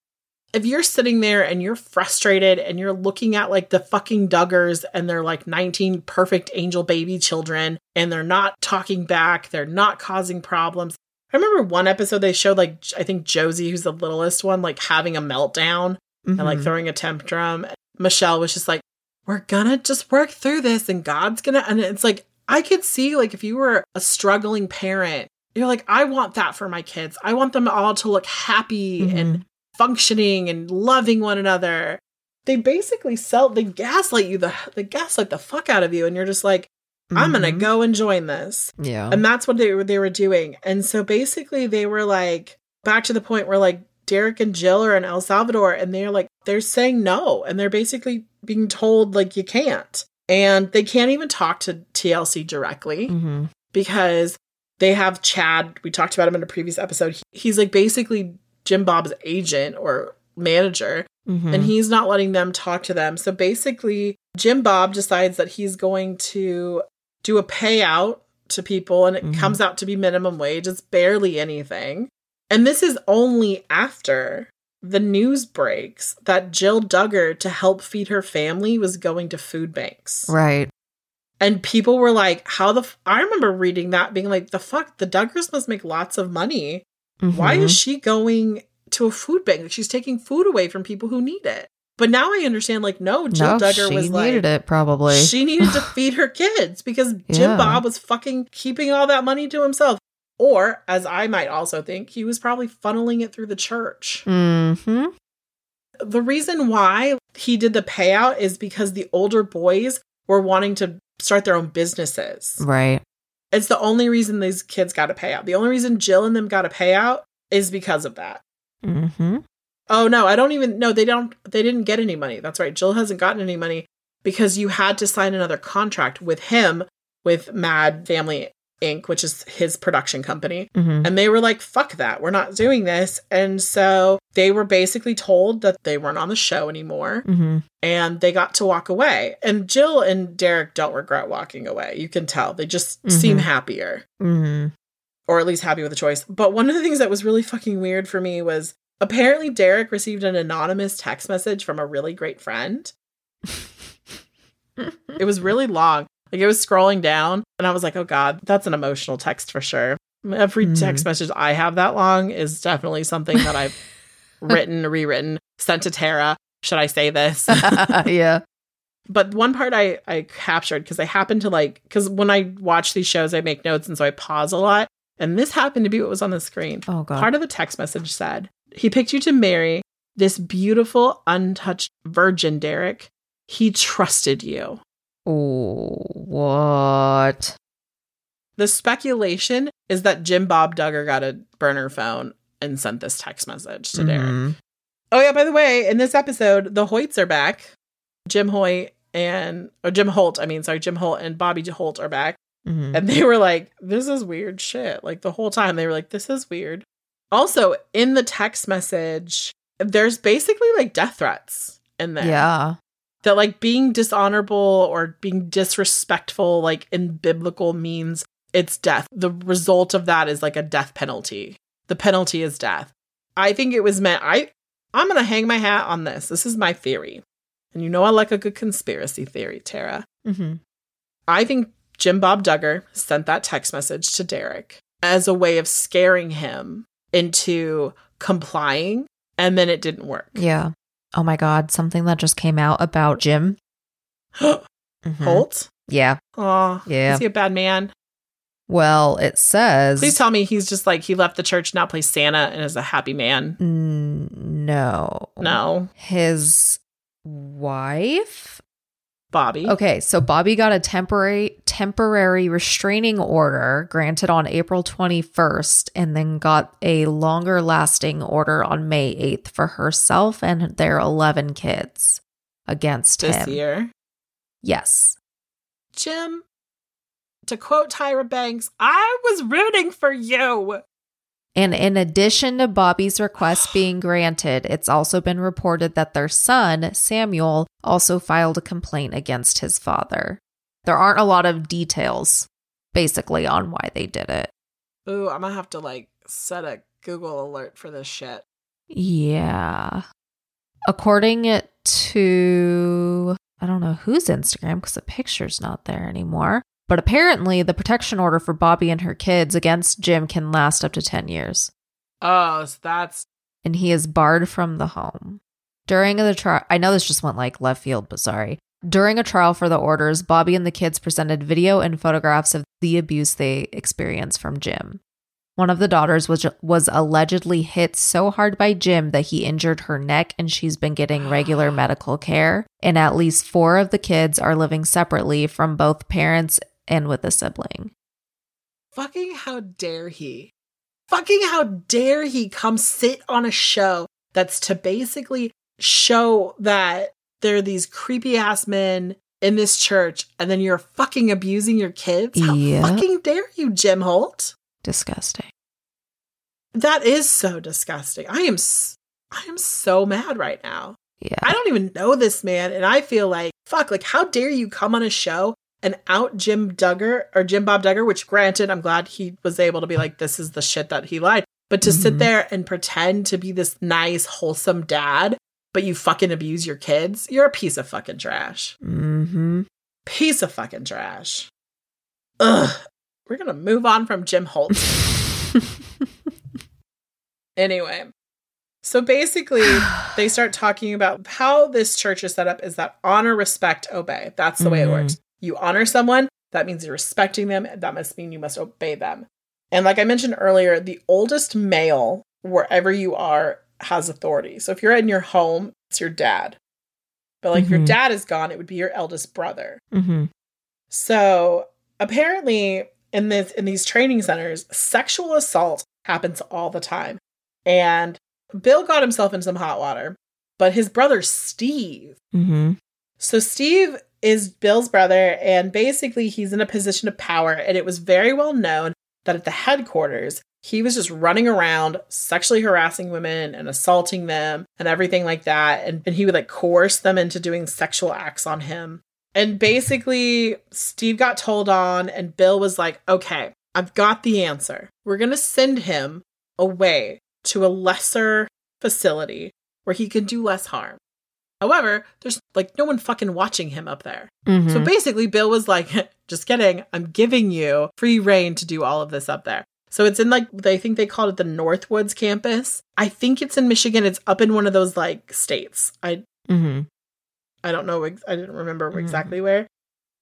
if you're sitting there and you're frustrated and you're looking at like the fucking Duggars and they're like 19 perfect angel baby children and they're not talking back, they're not causing problems. I remember one episode they showed like, I think Josie, who's the littlest one, like having a meltdown and like throwing a tantrum. And Michelle was just like, we're gonna just work through this and God's gonna, and it's like, I could see, like, if you were a struggling parent, you're like, I want that for my kids. I want them all to look happy and functioning and loving one another. They basically they gaslight you, they gaslight the fuck out of you. And you're just like, I'm going to go and join this. Yeah. And that's what they were doing. And so basically they were like, back to the point where like Derek and Jill are in El Salvador and they're like, they're saying no. And they're basically being told like, you can't. And they can't even talk to TLC directly because they have Chad. We talked about him in a previous episode. He's like basically Jim Bob's agent or manager, and he's not letting them talk to them. So basically, Jim Bob decides that he's going to do a payout to people, and it comes out to be minimum wage. It's barely anything. And this is only after the news breaks that Jill Duggar, to help feed her family, was going to food banks. Right. And people were like, I remember reading that being like, the fuck, the Duggars must make lots of money. Why is she going to a food bank? She's taking food away from people who need it. But now I understand, like, no, Jill Duggar was like... she needed it, probably. She needed to feed her kids because Jim Bob was fucking keeping all that money to himself. Or, as I might also think, he was probably funneling it through the church. Mm-hmm. The reason why he did the payout is because the older boys were wanting to start their own businesses. Right. It's the only reason these kids got a payout. The only reason Jill and them got a payout is because of that. Mm-hmm. Oh, no, I don't even... no, they didn't get any money. That's right. Jill hasn't gotten any money because you had to sign another contract with him, with Mad Family Inc., which is his production company. Mm-hmm. And they were like, fuck that. We're not doing this. And so they were basically told that they weren't on the show anymore. Mm-hmm. And they got to walk away. And Jill and Derek don't regret walking away. You can tell. They just seem happier. Mm-hmm. Or at least happy with the choice. But one of the things that was really fucking weird for me was... apparently, Derek received an anonymous text message from a really great friend. It was really long. Like, it was scrolling down, and I was like, oh, God, that's an emotional text for sure. Every text message I have that long is definitely something that I've written, rewritten, sent to Tara. Should I say this? Yeah. But one part I captured, because I happened to, like, because when I watch these shows, I make notes, and so I pause a lot. And this happened to be what was on the screen. Oh, God. Part of the text message said, he picked you to marry this beautiful, untouched virgin, Derek. He trusted you. Oh, what? The speculation is that Jim Bob Duggar got a burner phone and sent this text message to Derek. Oh, yeah, by the way, in this episode, the Hoyts are back. Jim Holt and Bobby Holt are back. Mm-hmm. And they were like, this is weird shit. Like, the whole time they were like, this is weird. Also, in the text message, there's basically, like, death threats in there. Yeah. That, like, being dishonorable or being disrespectful, like, in biblical means, it's death. The result of that is, like, a death penalty. The penalty is death. I think it was meant, I'm going to hang my hat on this. This is my theory. And you know I like a good conspiracy theory, Tara. Mm-hmm. I think Jim Bob Duggar sent that text message to Derek as a way of scaring him into complying, and then it didn't work. Yeah. Oh my God, something that just came out about Jim. Holt? Yeah. Oh, yeah. Is he a bad man? Well, it says... please tell me he's just like, he left the church, now plays Santa, and is a happy man. No. No. His wife? Bobby. Okay, so Bobby got a temporary restraining order granted on April 21st and then got a longer lasting order on May 8th for herself and their 11 kids against him. This year? Yes. Jim, to quote Tyra Banks, I was rooting for you. And in addition to Bobby's request being granted, it's also been reported that their son, Samuel, also filed a complaint against his father. There aren't a lot of details, basically, on why they did it. Ooh, I'm gonna have to, like, set a Google alert for this shit. Yeah. According to, I don't know whose Instagram, because the picture's not there anymore. But apparently, the protection order for Bobby and her kids against Jim can last up to 10 years. Oh, so that's... and he is barred from the home. During the trial... I know this just went, like, left field, but sorry. During a trial for the orders, Bobby and the kids presented video and photographs of the abuse they experienced from Jim. One of the daughters was allegedly hit so hard by Jim that he injured her neck, and she's been getting regular medical care. And at least 4 of the kids are living separately from both parents and with a sibling. Fucking how dare he? Fucking how dare he come sit on a show that's to basically show that there are these creepy ass men in this church, and then you're fucking abusing your kids? How fucking dare you, Jim Holt? Disgusting. That is so disgusting. I am so mad right now. Yeah. I don't even know this man, and I feel like, fuck, like, how dare you come on a show and out Jim Duggar or Jim Bob Duggar, which granted, I'm glad he was able to be like, this is the shit that he lied. But to sit there and pretend to be this nice, wholesome dad, but you fucking abuse your kids, you're a piece of fucking trash. Mm-hmm. Piece of fucking trash. Ugh. We're going to move on from Jim Holt. Anyway. So basically, they start talking about how this church is set up is that honor, respect, obey. That's the way it works. You honor someone, that means you're respecting them. That must mean you must obey them. And like I mentioned earlier, the oldest male, wherever you are, has authority. So if you're in your home, it's your dad. But like your dad is gone, it would be your eldest brother. So apparently in these training centers, sexual assault happens all the time. And Bill got himself in some hot water, but his brother, Steve. So Steve is Bill's brother, and basically he's in a position of power. And it was very well known that at the headquarters, he was just running around sexually harassing women and assaulting them and everything like that. And he would like coerce them into doing sexual acts on him. And basically, Steve got told on, and Bill was like, okay, I've got the answer. We're going to send him away to a lesser facility where he can do less harm. However, there's like no one fucking watching him up there. So basically Bill was like, just kidding, I'm giving you free reign to do all of this up there. So it's in like, I think they called it the Northwoods campus. I think it's in Michigan. It's up in one of those like states. I don't know. I didn't remember exactly where.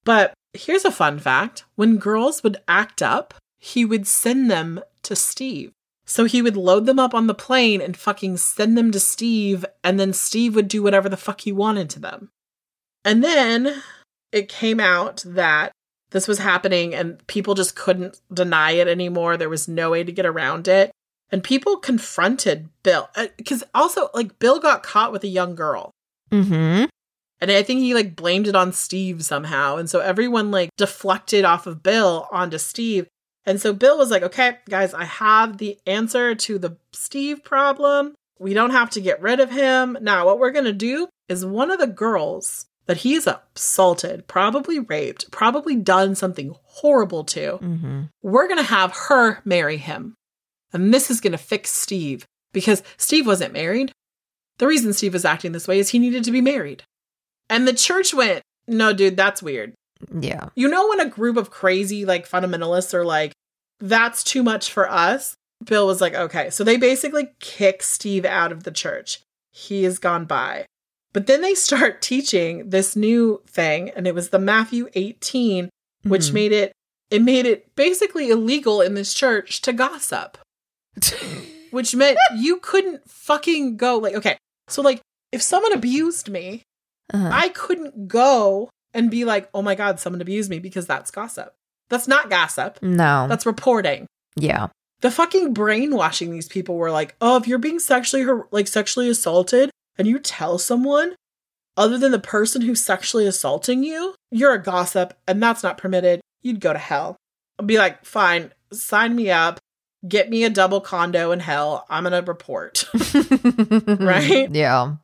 But here's a fun fact. When girls would act up, he would send them to Steve. So he would load them up on the plane and fucking send them to Steve, and then Steve would do whatever the fuck he wanted to them. And then it came out that this was happening and people just couldn't deny it anymore. There was no way to get around it. And people confronted Bill. Because also, like, Bill got caught with a young girl. And I think he, like, blamed it on Steve somehow. And so everyone, like, deflected off of Bill onto Steve. And so Bill was like, okay, guys, I have the answer to the Steve problem. We don't have to get rid of him. Now, what we're going to do is one of the girls that he's assaulted, probably raped, probably done something horrible to, we're going to have her marry him. And this is going to fix Steve, because Steve wasn't married. The reason Steve was acting this way is he needed to be married. And the church went, no, dude, that's weird. Yeah. You know, when a group of crazy, like, fundamentalists are like, that's too much for us. Bill was like, okay. So they basically kick Steve out of the church. He is gone by. But then they start teaching this new thing. And it was the Matthew 18, which made it basically illegal in this church to gossip, which meant you couldn't fucking go. Like, okay. So like, if someone abused me, I couldn't go and be like, oh my God, someone abused me, because that's gossip. That's not gossip. No. That's reporting. Yeah. The fucking brainwashing these people were like, oh, if you're being sexually assaulted and you tell someone other than the person who's sexually assaulting you, you're a gossip and that's not permitted. You'd go to hell. I'd be like, fine, sign me up. Get me a double condo in hell. I'm going to report. Right? Yeah.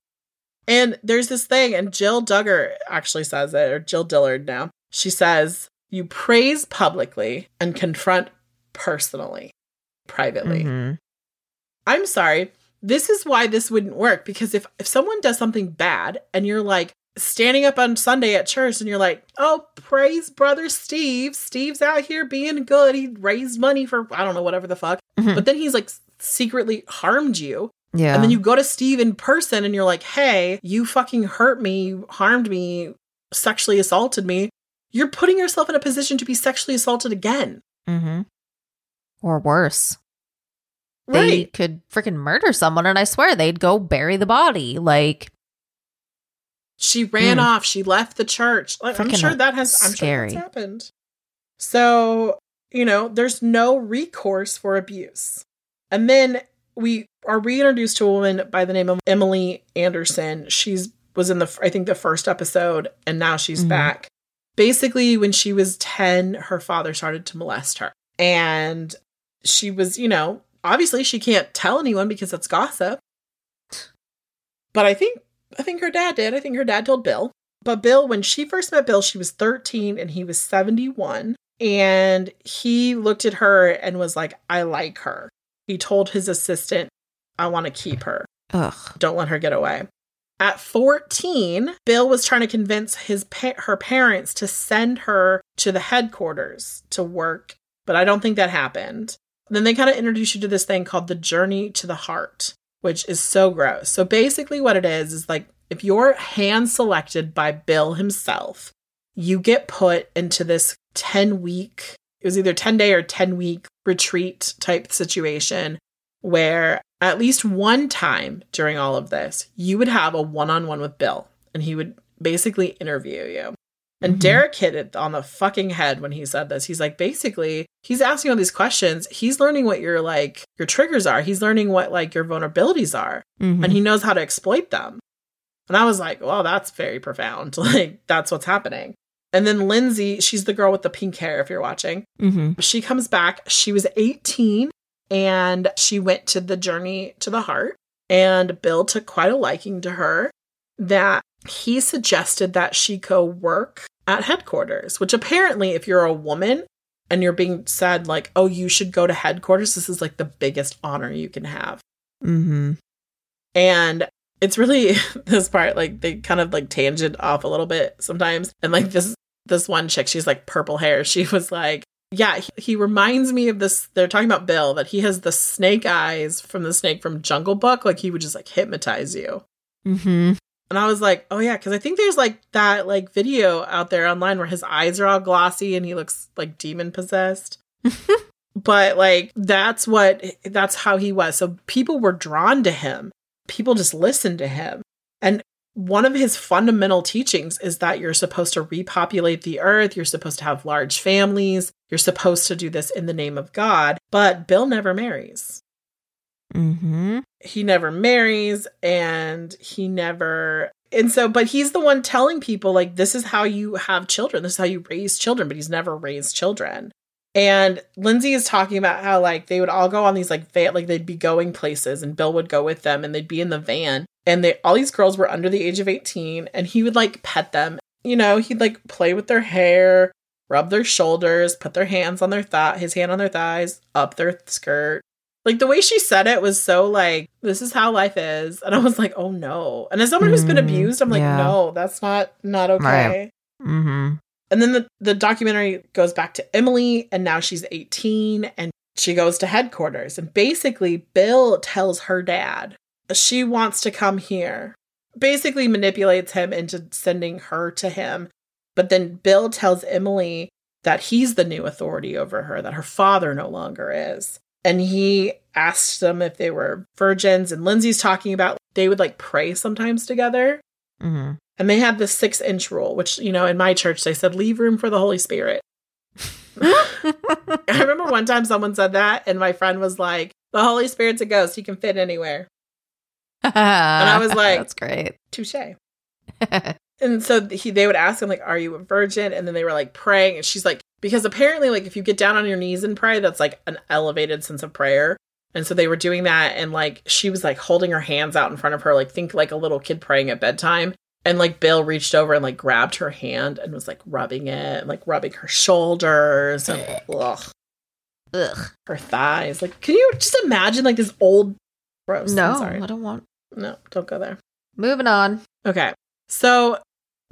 And there's this thing, and Jill Duggar actually says it, or Jill Dillard now. She says, you praise publicly and confront personally, privately. I'm sorry. This is why this wouldn't work. Because if someone does something bad and you're like standing up on Sunday at church and you're like, oh, praise brother Steve. Steve's out here being good. He raised money for, I don't know, whatever the fuck. But then he's like secretly harmed you. Yeah. And then you go to Steve in person and you're like, hey, you fucking hurt me, you harmed me, sexually assaulted me. You're putting yourself in a position to be sexually assaulted again. Or worse. Right. They could freaking murder someone, and I swear they'd go bury the body. Like, she ran off. She left the church. I'm sure that has scary. I'm sure that's happened. So, you know, there's no recourse for abuse. And then we are reintroduced to a woman by the name of Emily Anderson. She was in the first episode, and now she's back. Basically, when she was 10, her father started to molest her. And she was, you know, obviously she can't tell anyone because that's gossip. But I think her dad did. I think her dad told Bill. But Bill, when she first met Bill, she was 13 and he was 71. And he looked at her and was like, I like her. He told his assistant, I want to keep her. Ugh. Don't let her get away. At 14, Bill was trying to convince her parents to send her to the headquarters to work, but I don't think that happened. Then they kind of introduced you to this thing called the Journey to the Heart. which is so gross. So basically what it is like if you're hand selected by Bill himself, you get put into this 10-week, it was either 10-day or 10-week retreat type situation where at least one time during all of this, you would have a one-on-one with Bill and he would basically interview you. And Derek hit it on the fucking head when he said this. He's like, basically, he's asking all these questions. He's learning what your, like, your triggers are. He's learning what, like, your vulnerabilities are. Mm-hmm. And he knows how to exploit them. And I was like, well, that's very profound. Like, that's what's happening. And then Lindsay, she's the girl with the pink hair, if you're watching. Mm-hmm. She comes back. She was 18, and she went to the Journey to the Heart. And Bill took quite a liking to her that he suggested that she go work at headquarters, which apparently if you're a woman and you're being said like, oh, you should go to headquarters, this is like the biggest honor you can have. Mm-hmm. And it's really this part, like they kind of like tangent off a little bit sometimes. And like this one chick, she's like purple hair. She was like, yeah, he reminds me of this. They're talking about Bill, that he has the snake eyes from the snake from Jungle Book. Like he would just like hypnotize you. Mm-hmm. And I was like, oh, yeah, because I think there's like that like video out there online where his eyes are all glossy and he looks like demon possessed. But like that's how he was. So people were drawn to him. People just listened to him. And one of his fundamental teachings is that you're supposed to repopulate the earth. You're supposed to have large families. You're supposed to do this in the name of God. But Bill never marries. Mm-hmm. He never marries and he never. And so, but he's the one telling people like, this is how you have children. This is how you raise children, but he's never raised children. And Lindsay is talking about how like they would all go on these like van, like they'd be going places and Bill would go with them and they'd be in the van. And all these girls were under the age of 18 and he would like pet them. You know, he'd like play with their hair, rub their shoulders, put their hands on their his hand on their thighs, up their skirt. Like, the way she said it was so, like, this is how life is. And I was like, oh, no. And as someone who's been abused, I'm like, no, that's not okay. Right. Mm-hmm. And then the documentary goes back to Emily, and now she's 18, and she goes to headquarters. And basically, Bill tells her dad, she wants to come here. Basically manipulates him into sending her to him. But then Bill tells Emily that he's the new authority over her, that her father no longer is. And he asked them if they were virgins. And Lindsay's talking about they would like pray sometimes together. Mm-hmm. And they had the 6-inch rule, which, you know, in my church, they said, leave room for the Holy Spirit. I remember one time someone said that. And my friend was like, the Holy Spirit's a ghost. He can fit anywhere. And I was like, that's great. Touche. And so they would ask him, like, are you a virgin? And then they were like praying. And she's like, because apparently, like, if you get down on your knees and pray, that's, like, an elevated sense of prayer. And so they were doing that, and, like, she was, like, holding her hands out in front of her, like, think like a little kid praying at bedtime. And, like, Bill reached over and, like, grabbed her hand and was, like, rubbing it, and, like, rubbing her shoulders and, like, her thighs. Like, can you just imagine, like, this old gross? No, I'm sorry. I don't want. No, don't go there. Moving on. Okay. So,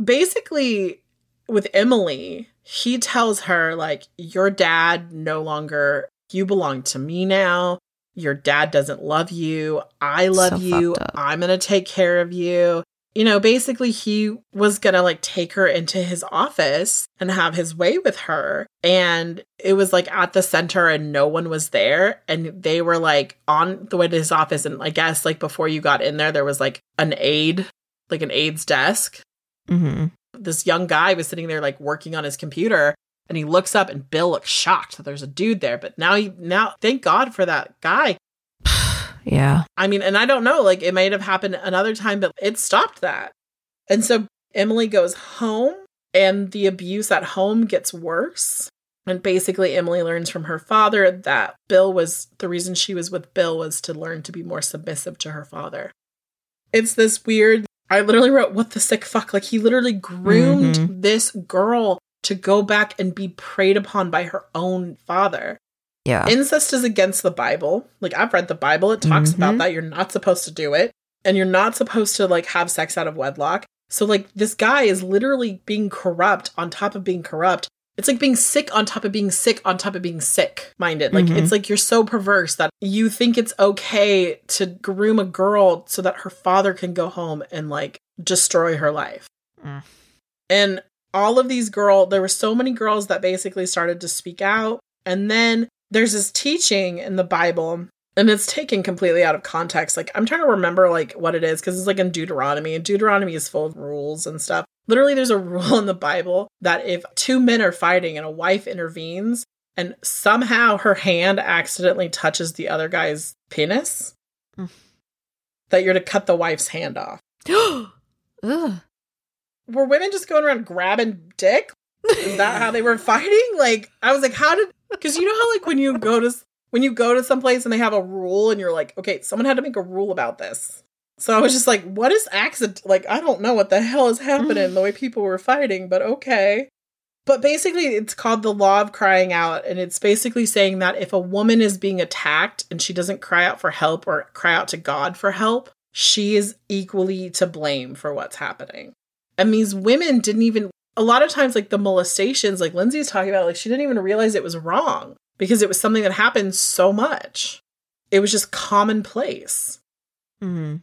basically, with Emily, he tells her, like, your dad no longer, you belong to me now. Your dad doesn't love you. I love you. I'm going to take care of you. You know, basically he was going to, like, take her into his office and have his way with her. And it was, like, at the center and no one was there. And they were, like, on the way to his office. And I guess, like, before you got in there was, like, an aide, like an aide's desk. Mm-hmm. This young guy was sitting there like working on his computer and he looks up and Bill looks shocked that there's a dude there. But now thank God for that guy. Yeah. I mean, and I don't know, like it might have happened another time, but it stopped that. And so Emily goes home and the abuse at home gets worse. And basically Emily learns from her father that Bill was, the reason she was with Bill was to learn to be more submissive to her father. It's this weird, I literally wrote, what the sick fuck? Like, he literally groomed this girl to go back and be preyed upon by her own father. Yeah. Incest is against the Bible. Like, I've read the Bible. It talks about that. You're not supposed to do it. And you're not supposed to, like, have sex out of wedlock. So, like, this guy is literally being corrupt on top of being corrupt. It's like being sick on top of being sick on top of being sick minded. Like, it's like you're so perverse that you think it's okay to groom a girl so that her father can go home and like destroy her life. Mm. And all of these girls, there were so many girls that basically started to speak out. And then there's this teaching in the Bible, and it's taken completely out of context. Like, I'm trying to remember like what it is, because it's like in Deuteronomy. And Deuteronomy is full of rules and stuff. Literally, there's a rule in the Bible that if two men are fighting and a wife intervenes and somehow her hand accidentally touches the other guy's penis, that you're to cut the wife's hand off. Ugh. Were women just going around grabbing dick? Is that how they were fighting? Like, I was like, how did... Because you know how like when you go to someplace and they have a rule and you're like, okay, someone had to make a rule about this. So I was just like, what is accident? Like, I don't know what the hell is happening, the way people were fighting, but okay. But basically, it's called the law of crying out. And it's basically saying that if a woman is being attacked and she doesn't cry out for help or cry out to God for help, she is equally to blame for what's happening. And these women didn't even, a lot of times, like the molestations, like Lindsay's talking about, like she didn't even realize it was wrong because it was something that happened so much. It was just commonplace. Mm-hmm.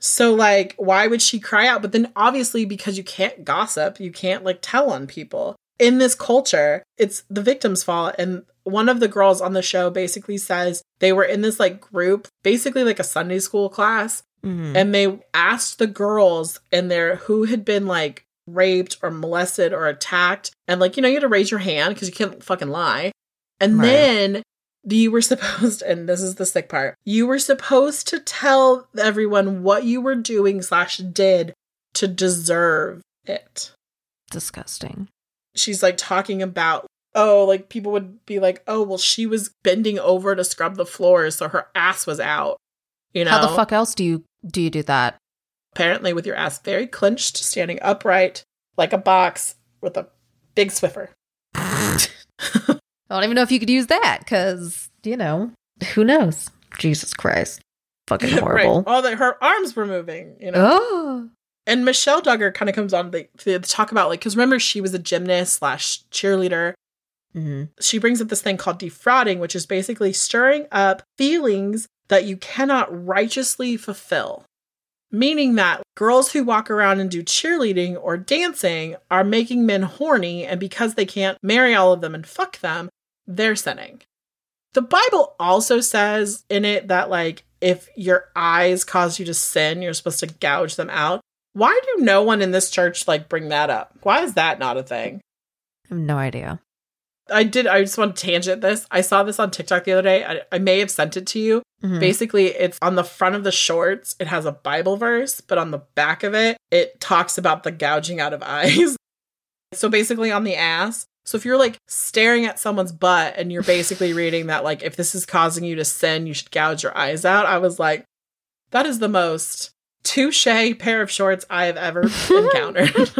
So, like, why would she cry out? But then obviously because you can't gossip, you can't, like, tell on people. In this culture, it's the victim's fault. And one of the girls on the show basically says they were in this, like, group, basically like a Sunday school class. Mm-hmm. And they asked the girls in there who had been, like, raped or molested or attacked. And, like, you know, you had to raise your hand because you can't fucking lie. And then... you were supposed, and this is the sick part, you were supposed to tell everyone what you were doing / did to deserve it. Disgusting. She's like talking about, oh, like people would be like, oh, well, she was bending over to scrub the floors, so her ass was out. You know? How the fuck else do you do that? Apparently with your ass very clenched, standing upright, like a box with a big Swiffer. I don't even know if you could use that because, you know, who knows? Jesus Christ. Fucking horrible. Right. All that her arms were moving, you know. Oh. And Michelle Duggar kind of comes on to talk about, like, because remember, she was a gymnast / cheerleader. Mm-hmm. She brings up this thing called defrauding, which is basically stirring up feelings that you cannot righteously fulfill. Meaning that girls who walk around and do cheerleading or dancing are making men horny, and because they can't marry all of them and fuck them, they're sinning. The Bible also says in it that, like, if your eyes cause you to sin, you're supposed to gouge them out. Why do no one in this church, like, bring that up? Why is that not a thing? I have no idea. I just want to tangent this. I saw this on TikTok the other day. I may have sent it to you. Mm-hmm. Basically, it's on the front of the shorts. It has a Bible verse, but on the back of it, it talks about the gouging out of eyes. So basically on the ass. So if you're like staring at someone's butt and you're basically reading that, like, if this is causing you to sin, you should gouge your eyes out. I was like, that is the most touche pair of shorts I have ever encountered.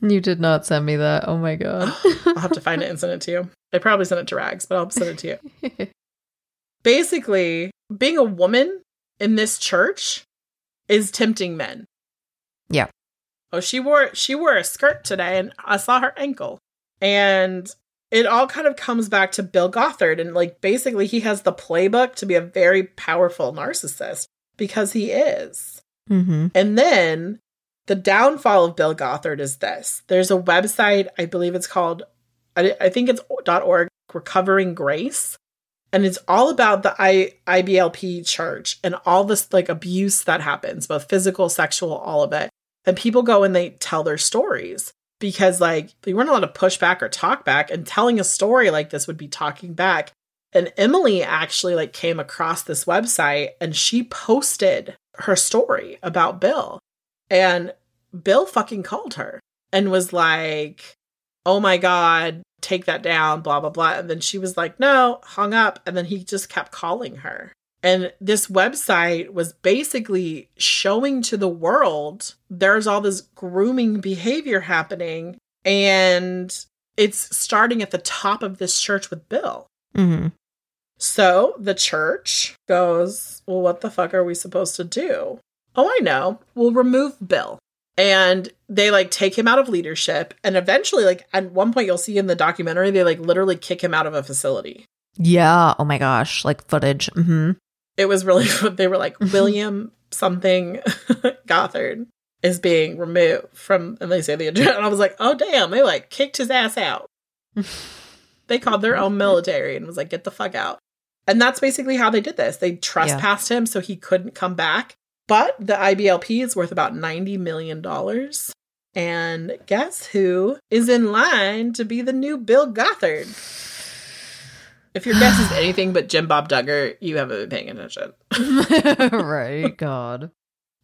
You did not send me that. Oh my God. I'll have to find it and send it to you. I probably sent it to Rags, but I'll send it to you. Basically, being a woman in this church is tempting men. Yeah. Oh, she wore a skirt today and I saw her ankle. And it all kind of comes back to Bill Gothard. And, like, basically he has the playbook to be a very powerful narcissist because he is. Mm-hmm. And then... the downfall of Bill Gothard is this. There's a website, I believe it's called, I think it's .org, Recovering Grace. And it's all about the IBLP church and all this, like, abuse that happens, both physical, sexual, all of it. And people go and they tell their stories because, like, they weren't allowed to push back or talk back. And telling a story like this would be talking back. And Emily actually, like, came across this website and she posted her story about Bill. And Bill fucking called her and was like, oh my God, take that down, blah, blah, blah. And then she was like, no, hung up. And then he just kept calling her. And this website was basically showing to the world there's all this grooming behavior happening. And it's starting at the top of this church with Bill. Mm-hmm. So the church goes, well, what the fuck are we supposed to do? Oh, I know. We'll remove Bill. And they like take him out of leadership. And eventually, like at one point you'll see in the documentary, they like literally kick him out of a facility. Yeah. Oh my gosh. Like footage. Mm-hmm. It was really, they were like, William something Gothard is being removed from, and they say the address. And I was like, oh damn. They like kicked his ass out. They called their own military and was like, get the fuck out. And that's basically how they did this. They trespassed him so he couldn't come back. But the IBLP is worth about $90 million. And guess who is in line to be the new Bill Gothard? If your guess is anything but Jim Bob Duggar, you haven't been paying attention. Right, God.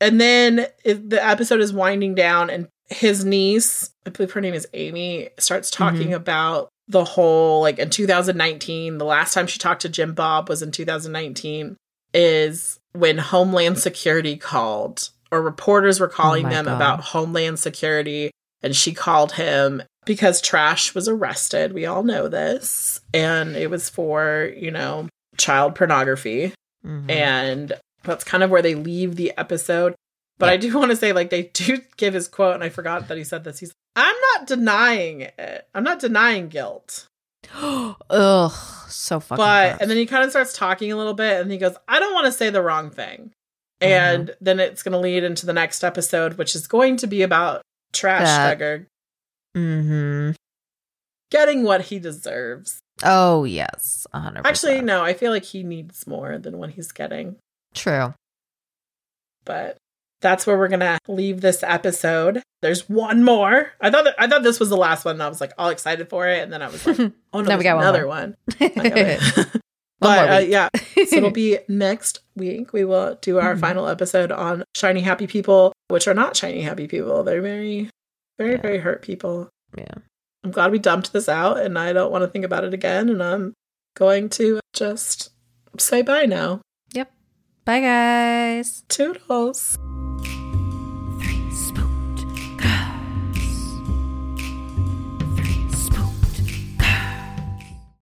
And then the episode is winding down and his niece, I believe her name is Amy, starts talking about the whole, like in 2019, the last time she talked to Jim Bob was in 2019, is when Homeland Security called, or reporters were calling them about Homeland Security, and she called him because Trash was arrested. We all know this. And it was for, you know, child pornography. Mm-hmm. And that's kind of where they leave the episode. But I do want to say, like, they do give his quote, and I forgot that he said this. He's, I'm not denying it. I'm not denying guilt. Ugh, so fucking gross. And then he kind of starts talking a little bit, and he goes, I don't want to say the wrong thing. And then it's going to lead into the next episode, which is going to be about Trash Duggar. Mm-hmm. Getting what he deserves. Oh, yes. 100%. Actually, no, I feel like he needs more than what he's getting. True. But that's where we're going to leave this episode. There's one more. I thought this was the last one. And I was like all excited for it. And then I was like, oh, no, we got another one. But yeah, so it'll be next week. We will do our final episode on Shiny Happy People, which are not Shiny Happy People. They're very, very, very hurt people. Yeah. I'm glad we dumped this out and I don't want to think about it again. And I'm going to just say bye now. Yep. Bye, guys. Toodles.